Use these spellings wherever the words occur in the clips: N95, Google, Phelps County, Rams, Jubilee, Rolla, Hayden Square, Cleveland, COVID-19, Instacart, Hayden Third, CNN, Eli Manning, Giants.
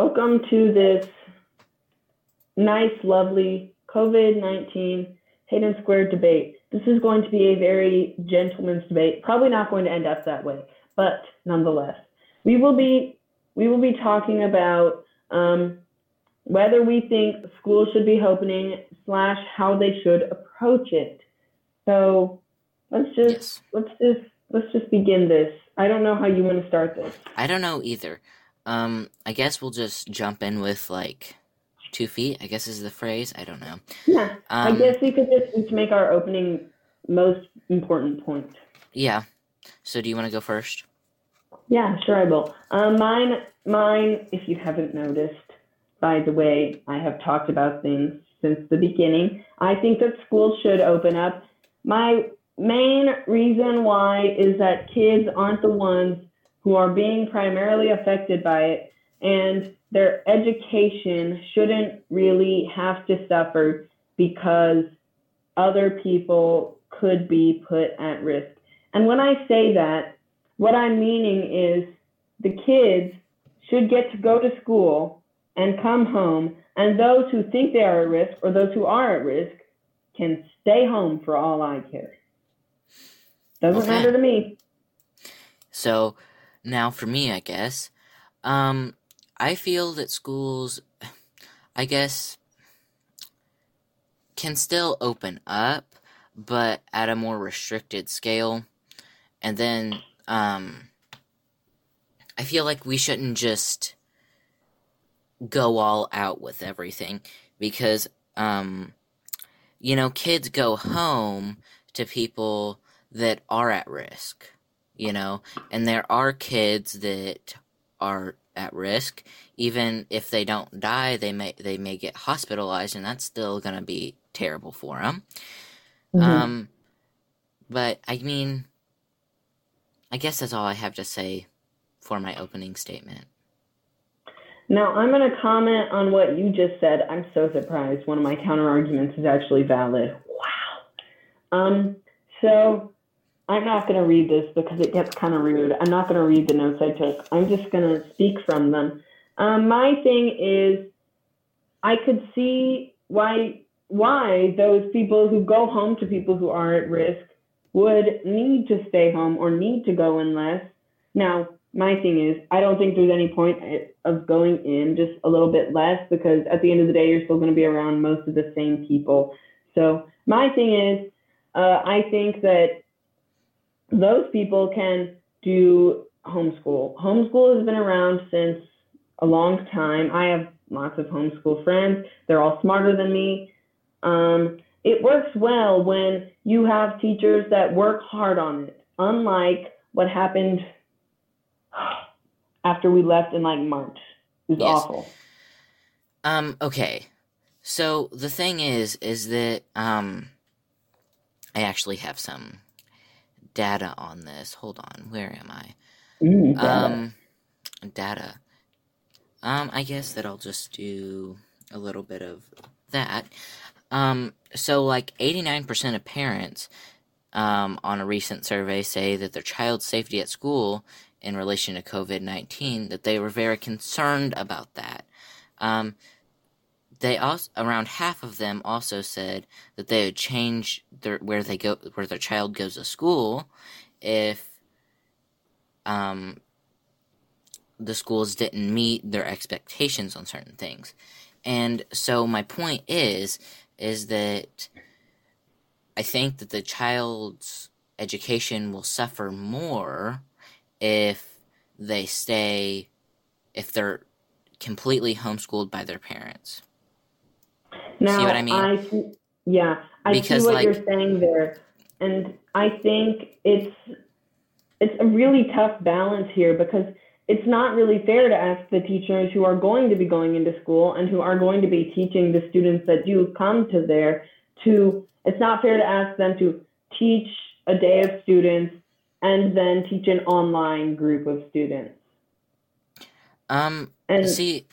Welcome to this nice, lovely COVID-19 Hayden Square debate. This is going to be a very gentleman's debate. Probably not going to end up that way, but nonetheless, we will be talking about whether we think schools should be opening / how they should approach it. So let's just begin this. I don't know how you want to start this. I don't know either. I guess we'll just jump in with, like, 2 feet, I guess is the phrase. I don't know. Yeah, I guess we could just make our opening most important point. Yeah. So do you want to go first? Yeah, sure, I will. Mine, if you haven't noticed, by the way, I have talked about things since the beginning. I think that schools should open up. My main reason why is that kids aren't the ones who are being primarily affected by it, and their education shouldn't really have to suffer because other people could be put at risk. And when I say that, what I'm meaning is the kids should get to go to school and come home, and those who think they are at risk or those who are at risk can stay home for all I care. Doesn't matter to me. So, now, for me, I guess, I feel that schools, I guess, can still open up, but at a more restricted scale. And then, I feel like we shouldn't just go all out with everything, because, kids go home to people that are at risk. And there are kids that are at risk. Even if they don't die, they may get hospitalized, and that's still going to be terrible for them. Mm-hmm. But, I guess that's all I have to say for my opening statement. Now, I'm going to comment on what you just said. I'm so surprised. One of my counter-arguments is actually valid. Wow. So, I'm not going to read this because it gets kind of rude. I'm not going to read the notes I took. I'm just going to speak from them. My thing is, I could see why those people who go home to people who are at risk would need to stay home or need to go in less. Now, my thing is, I don't think there's any point of going in just a little bit less, because at the end of the day, you're still going to be around most of the same people. So my thing is, I think that those people can do homeschool. Homeschool has been around since a long time. I have lots of homeschool friends. They're all smarter than me. It works well when you have teachers that work hard on it, unlike what happened after we left in, like, March. It was awful. Okay. So the thing is that I actually have some data on this. Hold on, where am I? Data. I guess that I'll just do a little bit of that. So, like, 89% of parents on a recent survey say that their child's safety at school in relation to COVID-19, that they were very concerned about that. They also, around half of them also said that they would change where their child goes to school if the schools didn't meet their expectations on certain things. And so my point is that I think that the child's education will suffer more if they're completely homeschooled by their parents. Now, see what I mean? I see what you're saying there. And I think it's a really tough balance here, because it's not really fair to ask the teachers who are going to be going into school and who are going to be teaching the students that do come to there to, it's not fair to ask them to teach a day of students and then teach an online group of students. And see,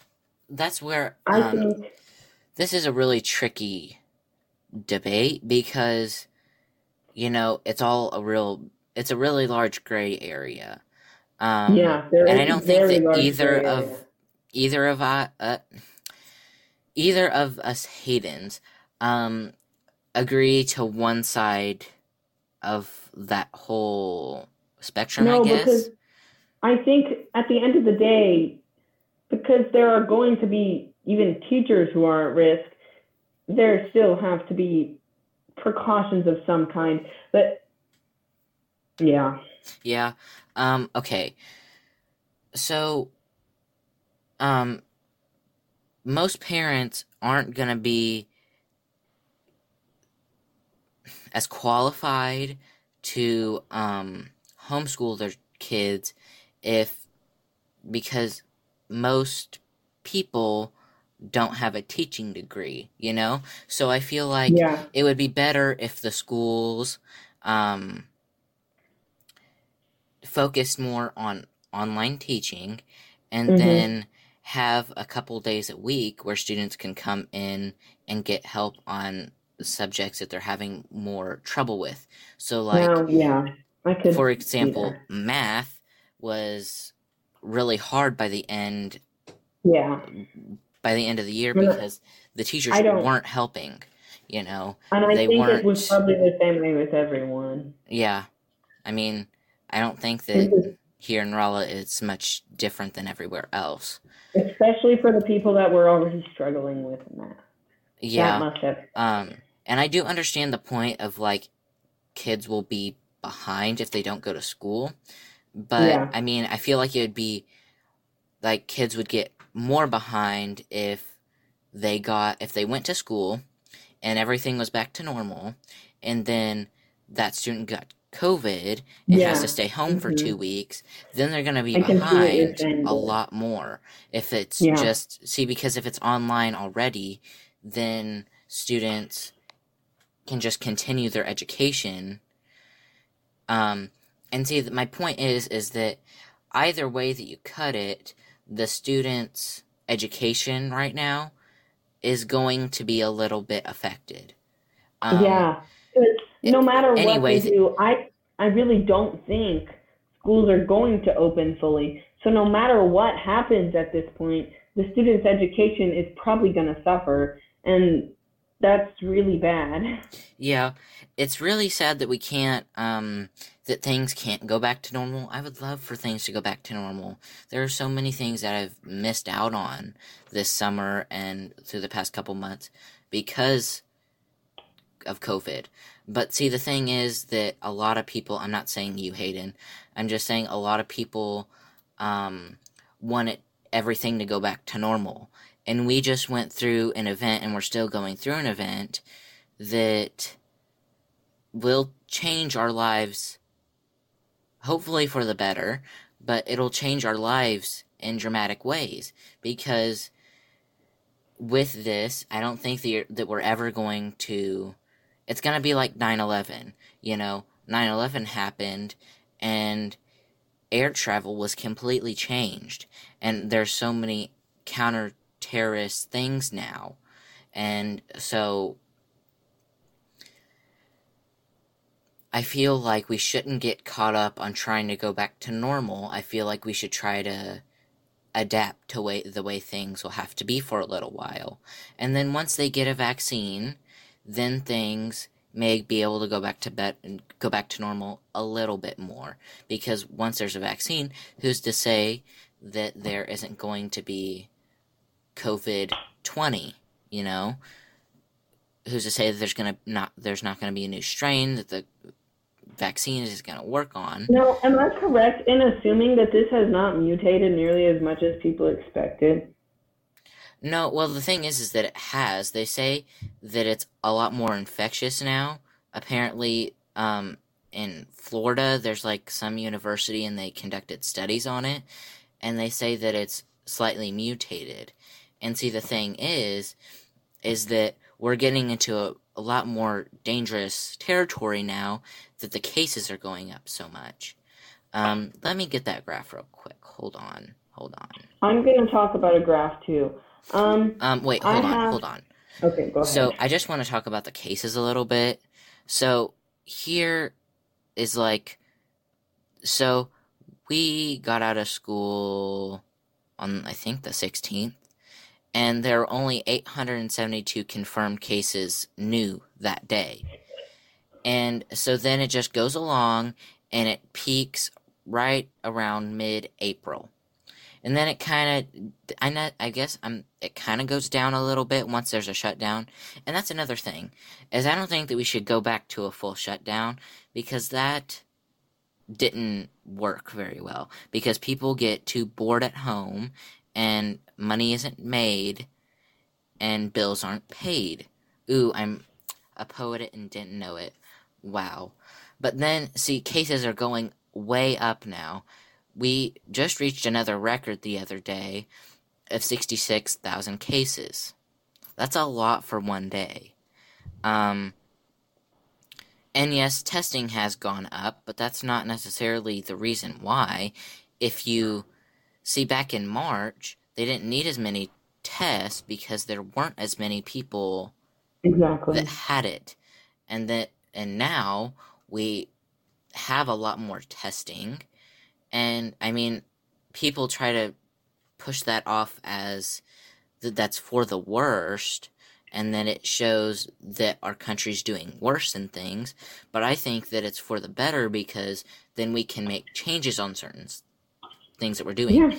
that's where I think this is a really tricky debate, because, it's a really large gray area. And I don't think that either of either of us Haydens agree to one side of that whole spectrum, no, I guess. Because I think at the end of the day, because there are going to be even teachers who are at risk, there still have to be precautions of some kind. But yeah. Yeah. Okay. So most parents aren't going to be as qualified to homeschool their kids because most people don't have a teaching degree, you know? So I feel like it would be better if the schools focused more on online teaching and then have a couple days a week where students can come in and get help on subjects that they're having more trouble with. So like, for example, math was really hard by the end. Yeah. By the end of the year, because the teachers weren't helping, you know. And I think it was probably the same way with everyone. Yeah. I mean, I don't think that here in Rolla it's much different than everywhere else. Especially for the people that were already struggling with math. Yeah. That must have. And I do understand the point of, like, kids will be behind if they don't go to school. But, I mean, I feel like it would be, like, kids would get more behind if they went to school and everything was back to normal, and then that student got COVID and has to stay home for 2 weeks, then they're going to be behind a lot more. If it's because if it's online already, then students can just continue their education. And see, my point is that either way that you cut it, the students' education right now is going to be a little bit affected. No matter what they do, I really don't think schools are going to open fully. So no matter what happens at this point, the students' education is probably going to suffer, and that's really bad. Yeah, it's really sad that we can't, that things can't go back to normal. I would love for things to go back to normal. There are so many things that I've missed out on this summer and through the past couple months because of COVID. But see, the thing is that a lot of people, I'm not saying you, Hayden, I'm just saying a lot of people wanted everything to go back to normal. And we just went through an event, and we're still going through an event that will change our lives, hopefully for the better, but it'll change our lives in dramatic ways. Because with this, I don't think that we're ever going to... It's going to be like 9/11, you know? 9/11 happened, and air travel was completely changed. And there's so many counter-terrorist things now. And so I feel like we shouldn't get caught up on trying to go back to normal. I feel like we should try to adapt to the way things will have to be for a little while. And then once they get a vaccine, then things may be able to go back to normal a little bit more. Because once there's a vaccine, who's to say that there isn't going to be COVID-20, you know? Who's to say that there's not going to be a new strain that the vaccine is going to work on? No, am I correct in assuming that this has not mutated nearly as much as people expected? No, well, the thing is that it has. They say that it's a lot more infectious now. Apparently, in Florida, there's like some university and they conducted studies on it, and they say that it's slightly mutated. And see, the thing is that we're getting into a lot more dangerous territory now that the cases are going up so much. Let me get that graph real quick. Hold on. I'm going to talk about a graph, too. Hold on. Okay, go ahead. So I just want to talk about the cases a little bit. So here is we got out of school on, I think, the 16th, and there were only 872 confirmed cases new that day. And so then it just goes along, and it peaks right around mid-April. And then it kind of, it kind of goes down a little bit once there's a shutdown. And that's another thing, is I don't think that we should go back to a full shutdown, because that didn't work very well. Because people get too bored at home, and money isn't made, and bills aren't paid. Ooh, I'm a poet and didn't know it. Wow. But then, see, cases are going way up now. We just reached another record the other day of 66,000 cases. That's a lot for one day. And yes, testing has gone up, but that's not necessarily the reason why. If you see back in March, they didn't need as many tests because there weren't as many people that had it. And now we have a lot more testing. And, I mean, people try to push that off as that's for the worst, and then it shows that our country's doing worse than things. But I think that it's for the better, because then we can make changes on certain things that we're doing. Yeah.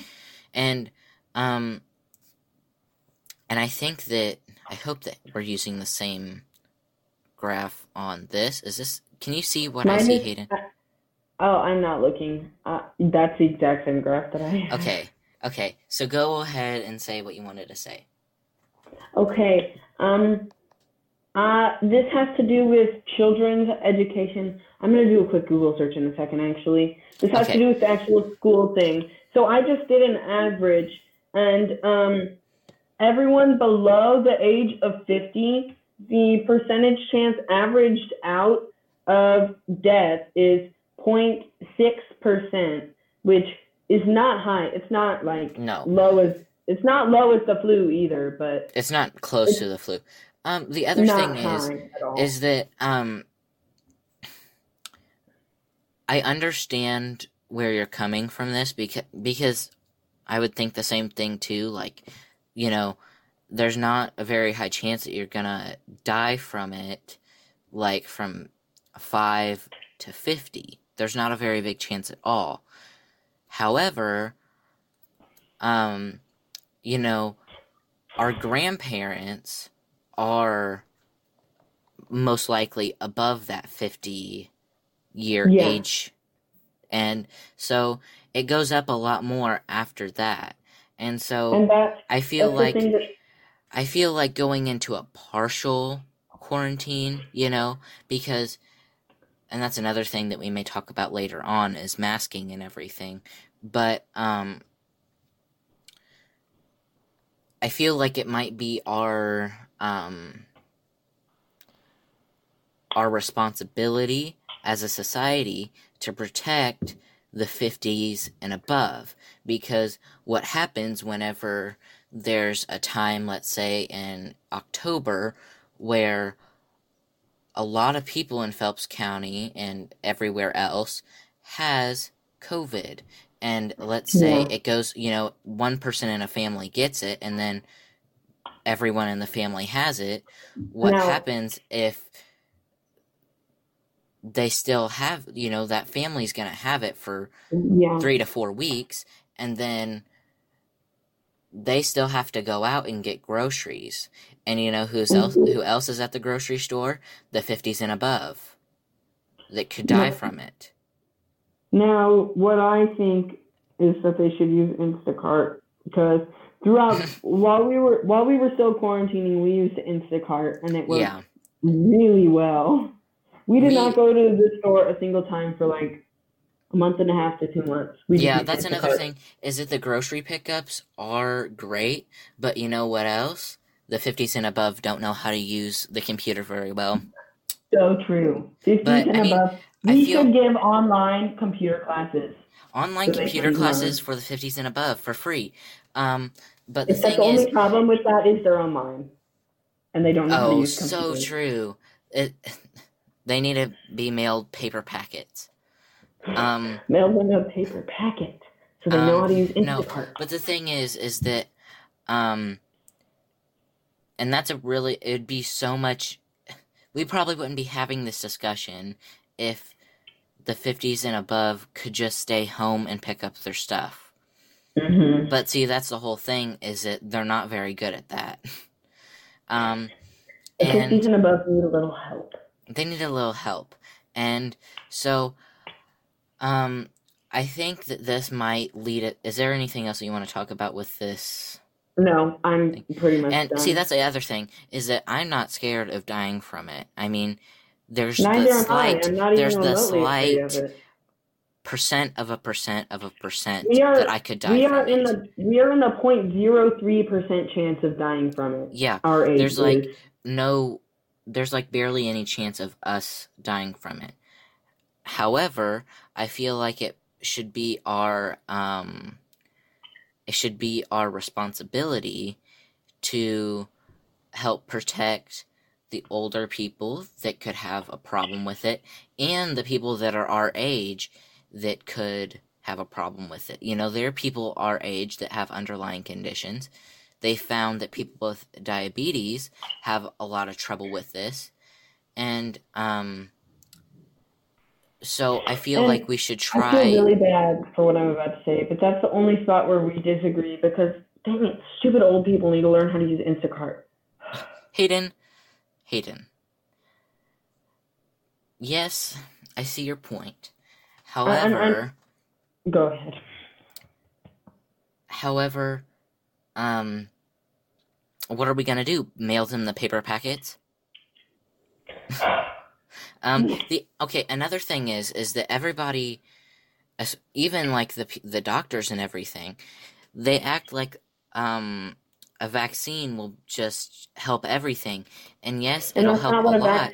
And I think that, I hope that we're using the same graph on this. Is this, can you see what I see, Hayden? Oh, I'm not looking. That's the exact same graph that I have. Okay. So go ahead and say what you wanted to say. Okay. This has to do with children's education. I'm going to do a quick Google search in a second, actually. This has to do with the actual school thing. So I just did an average, and everyone below the age of 50, the percentage chance averaged out of death is 0.6%, which is not high. It's not like low as the flu either, but it's not close to the flu. The other thing is that I understand where you're coming from this, because I would think the same thing too. Like, you know, there's not a very high chance that you're gonna die from it, like from 5 to 50. There's not a very big chance at all. However, you know, our grandparents are most likely above that 50-year age. And so it goes up a lot more after that. And so I feel like going into a partial quarantine, you know, because... And that's another thing that we may talk about later on, is masking and everything. But I feel like it might be our responsibility as a society to protect the 50s and above. Because what happens whenever there's a time, let's say in October, where a lot of people in Phelps County and everywhere else has COVID. And let's say it goes, you know, one person in a family gets it, and then everyone in the family has it. What happens if they still have, you know, that family's going to have it for 3 to 4 weeks, and then they still have to go out and get groceries. And you know who else is at the grocery store? The 50s and above that could die from it. Now, what I think is that they should use Instacart, because throughout while we were still quarantining, we used Instacart, and it worked really well. We did not go to the store a single time for like a month and a half to 2 months. That's Instacart. Another thing is that the grocery pickups are great, but you know what else? The 50s and above don't know how to use the computer very well. So true. 50s above. We should give online computer classes. Online computer classes for the 50s and above for free. But the only problem with that is they're online, and they don't know how to use computers. Oh, so true. They need to be mailed paper packets. Mail them a paper packet. So they know how to use Instacart. No, but the thing is that, and that's a really, it'd be so much, we probably wouldn't be having this discussion if the 50s and above could just stay home and pick up their stuff. Mm-hmm. But see, that's the whole thing, is that they're not very good at that. The 50s and above need a little help. They need a little help. And so, I think that this might lead it. Is there anything else that you want to talk about with this? No, I'm pretty much done. See, that's the other thing, is that I'm not scared of dying from it. I mean, there's the slight percent that I could die from it. We are in the 0.03% chance of dying from it. Yeah, our age there's group. There's barely any chance of us dying from it. However, I feel like it should be our responsibility to help protect the older people that could have a problem with it, and the people that are our age that could have a problem with it. You know, there are people our age that have underlying conditions. They found that people with diabetes have a lot of trouble with this. And so I feel like we should try. I feel really bad for what I'm about to say, but that's the only spot where we disagree, because, dang it, stupid old people need to learn how to use Instacart. Hayden. Yes, I see your point. However, go ahead. However, what are we gonna do? Mail them the paper packets? Another thing is that everybody, even the doctors and everything, they act like a vaccine will just help everything. And yes, it'll help a lot.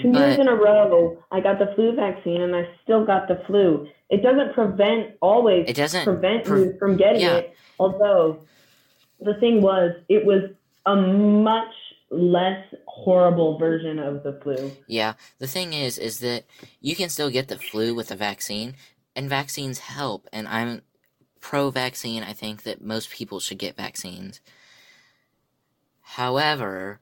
Two years in a row, I got the flu vaccine, and I still got the flu. It doesn't prevent you from getting it. Although the thing was, it was a much less horrible version of the flu. Yeah, the thing is that you can still get the flu with a vaccine, and vaccines help. And I'm pro-vaccine. I think that most people should get vaccines. However,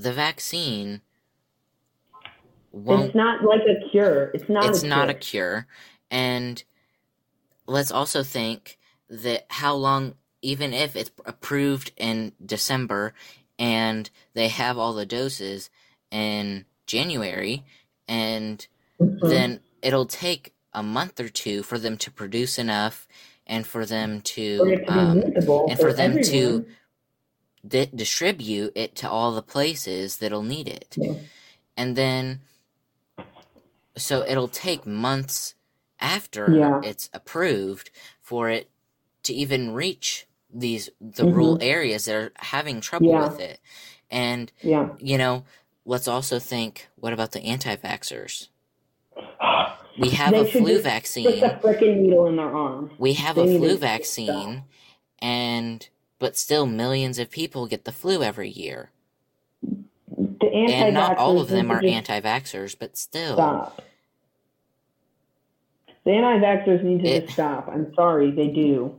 the vaccine won't. It's not like a cure. It's not a cure. And let's also think that how long, even if it's approved in December and they have all the doses in January, and then it'll take a month or two for them to produce enough and for them to distribute it to all the places that'll need it. Yeah. And then, so it'll take months after it's approved for it to even reach the rural areas that are having trouble with it. And, let's also think, what about the anti-vaxxers? We have a flu vaccine. Put the frickin' needle in their arm. We have a flu vaccine, but still millions of people get the flu every year. And not all of them are anti-vaxxers, but still. Stop. The anti-vaxxers need to just stop. I'm sorry, they do.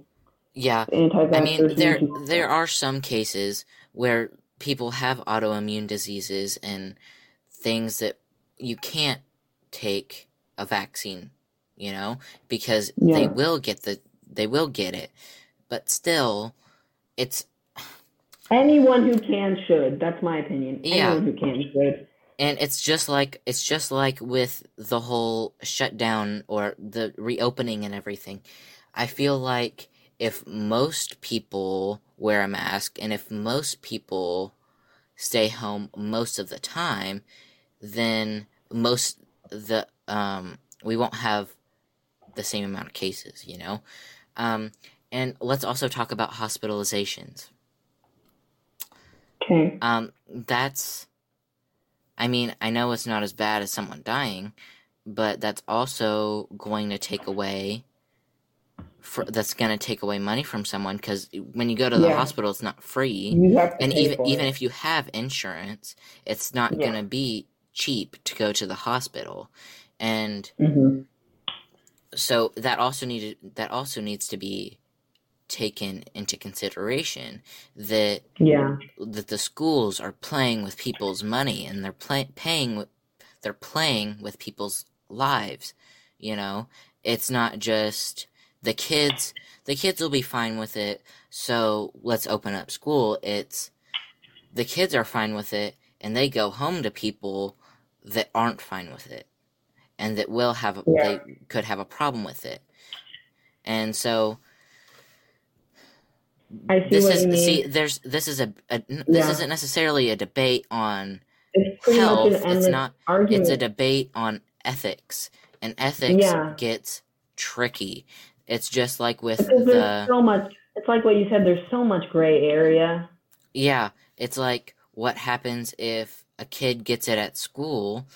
Yeah. I mean, there are some cases where people have autoimmune diseases and things that you can't take a vaccine, because they will get it. But still, it's anyone who can should. That's my opinion. Yeah. Anyone who can should. And it's just like with the whole shutdown or the reopening and everything. I feel like if most people wear a mask and if most people stay home most of the time, then we won't have the same amount of cases, And let's also talk about hospitalizations. Okay. I know it's not as bad as someone dying, but that's also going to take away. That's going to take away money from someone, because when you go to the hospital, it's not free. You have to pay for it. Even if you have insurance, it's not going to be cheap to go to the hospital, and So that also needs to be taken into consideration, that that the schools are playing with people's money, and they're playing with people's lives. You know, it's not just the kids. The kids will be fine with it, so let's open up school. It's the kids are fine with it, and they go home to people that aren't fine with it, and that will have they could have a problem with it. And so I see this isn't necessarily a debate on health. It's not argument. It's a debate on ethics, and ethics gets tricky. It's just like with it's like what you said, there's so much gray area. Yeah. It's like, what happens if a kid gets it at school?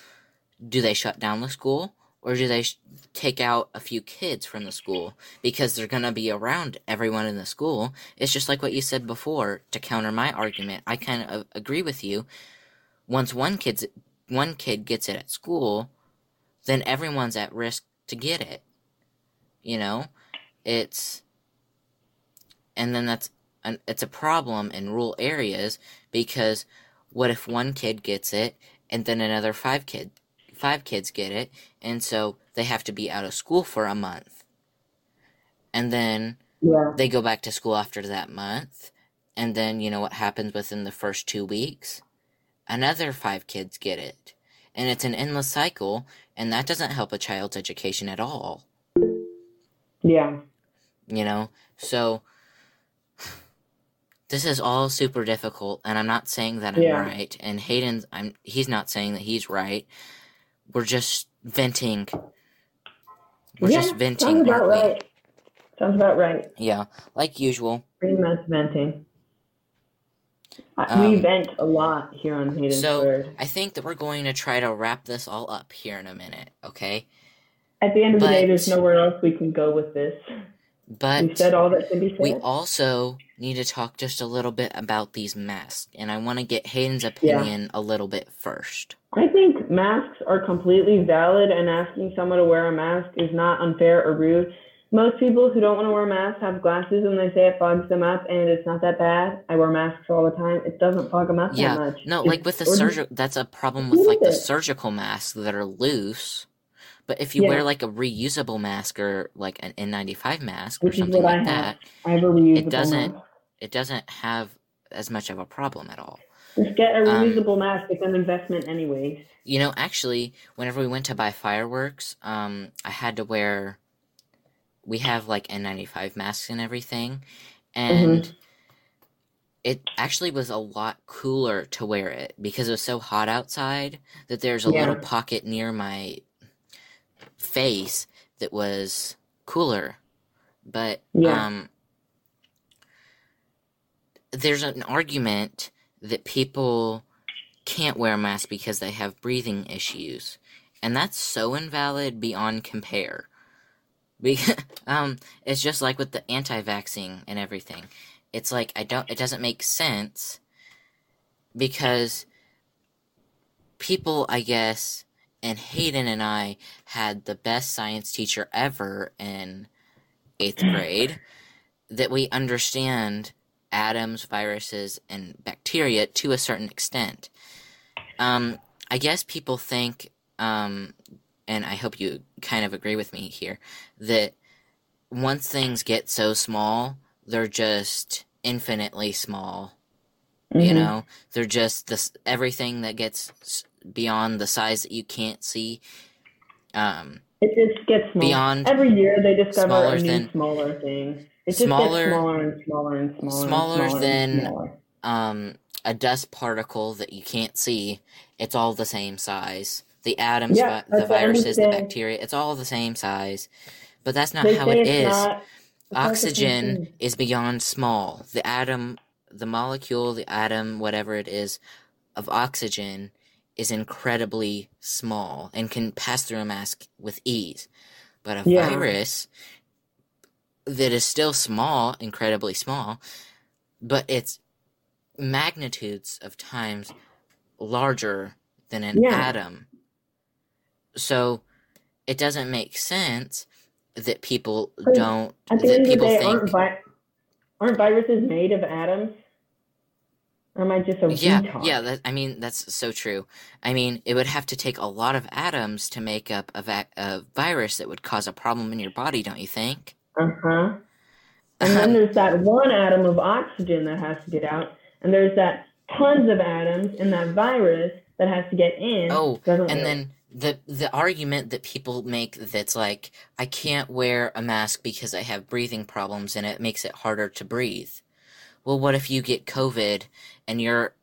Do they shut down the school, or do they take out a few kids from the school because they're going to be around everyone in the school? It's just like what you said before, to counter my argument. I kind of agree with you. Once one kid gets it at school, then everyone's at risk to get it. You know? It's a problem in rural areas, because what if one kid gets it and then another five kids get it, and so they have to be out of school for a month, and then they go back to school after that month, and then you know what happens within the first 2 weeks? Another 5 kids get it, and it's an endless cycle, and that doesn't help a child's education at all. Yeah. You know, so this is all super difficult, and I'm not saying that I'm right, and Hayden, he's not saying that he's right. We're just venting. Sounds about right. Sounds about right. Yeah, like usual. Pretty much venting. We vent a lot here on Hayden Third. So I think that we're going to try to wrap this all up here in a minute, okay? At the end of the day, there's nowhere else we can go with this. But we said all that can be said. We also need to talk just a little bit about these masks, and I want to get Hayden's opinion a little bit first. I think masks are completely valid, and asking someone to wear a mask is not unfair or rude. Most people who don't want to wear masks have glasses, and they say it fogs them up, and it's not that bad. I wear masks all the time. It doesn't fog them up that much. No, it's like with the that's a problem with like the surgical masks that are loose. But if you wear, like, a reusable mask or, like, an N95 mask or something like that, it doesn't have as much of a problem at all. Just get a reusable mask. It's an investment anyways. You know, actually, whenever we went to buy fireworks, I had to wear – we have, like, N95 masks and everything. And it actually was a lot cooler to wear it because it was so hot outside that there's a little pocket near my – face that was cooler, but there's an argument that people can't wear masks because they have breathing issues, and that's so invalid beyond compare. Because it's just like with the anti-vaxxing and everything. It's like it doesn't make sense, because people, I guess. And Hayden and I had the best science teacher ever in 8th grade, that we understand atoms, viruses, and bacteria to a certain extent. I guess people think, and I hope you kind of agree with me here, that once things get so small, they're just infinitely small. You know, they're just everything that gets beyond the size that you can't see. It just gets smaller. Every year they discover a new smaller thing. It just gets smaller and smaller and smaller. A dust particle that you can't see. It's all the same size. The atoms, the viruses, the bacteria, it's all the same size. But that's not how it is. Oxygen is beyond small. The atom, the molecule, the atom, whatever it is, of oxygen is incredibly small and can pass through a mask with ease. But a virus that is still small, incredibly small, but it's magnitudes of times larger than an atom. So it doesn't make sense. that people don't, that people think. Aren't viruses made of atoms? Or am I just a retard? Yeah, that, I mean, that's so true. I mean, it would have to take a lot of atoms to make up a virus that would cause a problem in your body, don't you think? Uh-huh. And then there's that one atom of oxygen that has to get out, and there's that tons of atoms in that virus that has to get in. Oh, and then the argument that people make that's like, I can't wear a mask because I have breathing problems and it makes it harder to breathe. Well, what if you get COVID and that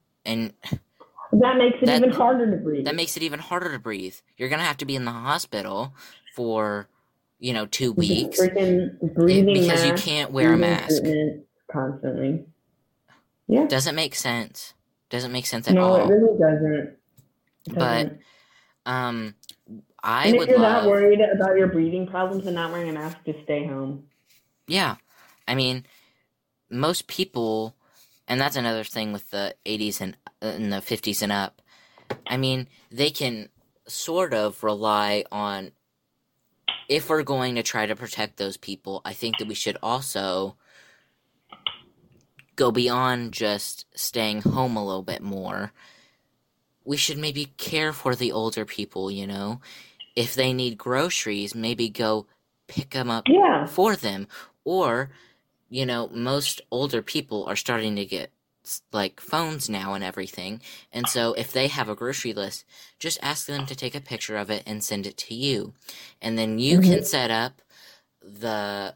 makes it even harder to breathe. That makes it even harder to breathe. You're going to have to be in the hospital for, 2 weeks because you can't wear a mask constantly. Yeah. Doesn't make sense at all. No, it really doesn't. But if you're not worried about your breathing problems and not wearing a mask, just stay home. Yeah. I mean, most people, and that's another thing with the 80s and in the 50s and up, I mean, they can sort of rely on, if we're going to try to protect those people, I think that we should also go beyond just staying home a little bit more. We should maybe care for the older people, If they need groceries, maybe go pick them up for them. Or, most older people are starting to get, phones now and everything. And so if they have a grocery list, just ask them to take a picture of it and send it to you. And then you can set up the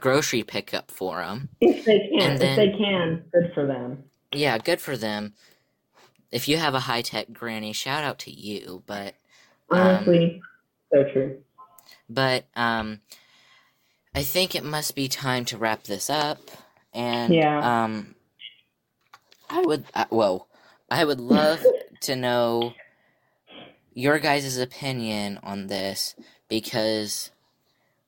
grocery pickup for them. If they can, good for them. Yeah, good for them. If you have a high-tech granny, shout out to you, but... honestly, so true. But I think it must be time to wrap this up, and I would love to know your guys' opinion on this, because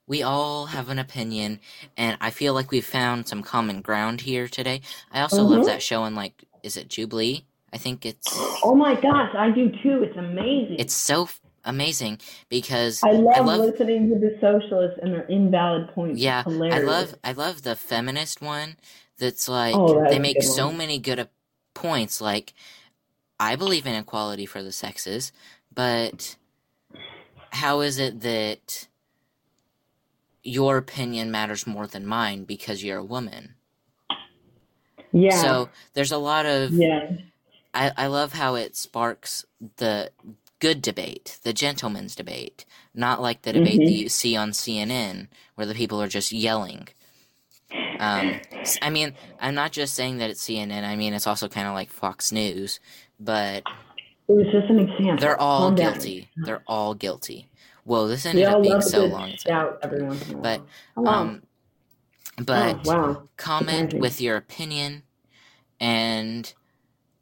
we all have an opinion, and I feel like we've found some common ground here today. I also love that show on, is it Jubilee? I think it's... Oh my gosh, I do too. It's amazing. It's so amazing because... I love listening to the socialists and their invalid points. Yeah, I love the feminist one that's they make so many good points. I believe in equality for the sexes, but how is it that your opinion matters more than mine because you're a woman? Yeah. So there's a lot of... Yeah. I love how it sparks the good debate, the gentleman's debate, not like the debate that you see on CNN where the people are just yelling. I mean, I'm not just saying that it's CNN. I mean, it's also kind of like Fox News, but it was just an example. They're all guilty. They're all guilty. Whoa, this ended up being so long. Comment with your opinion, and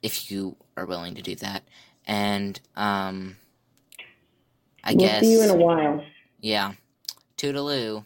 if you are willing to do that. And, we'll see you in a while. Yeah. Toodaloo.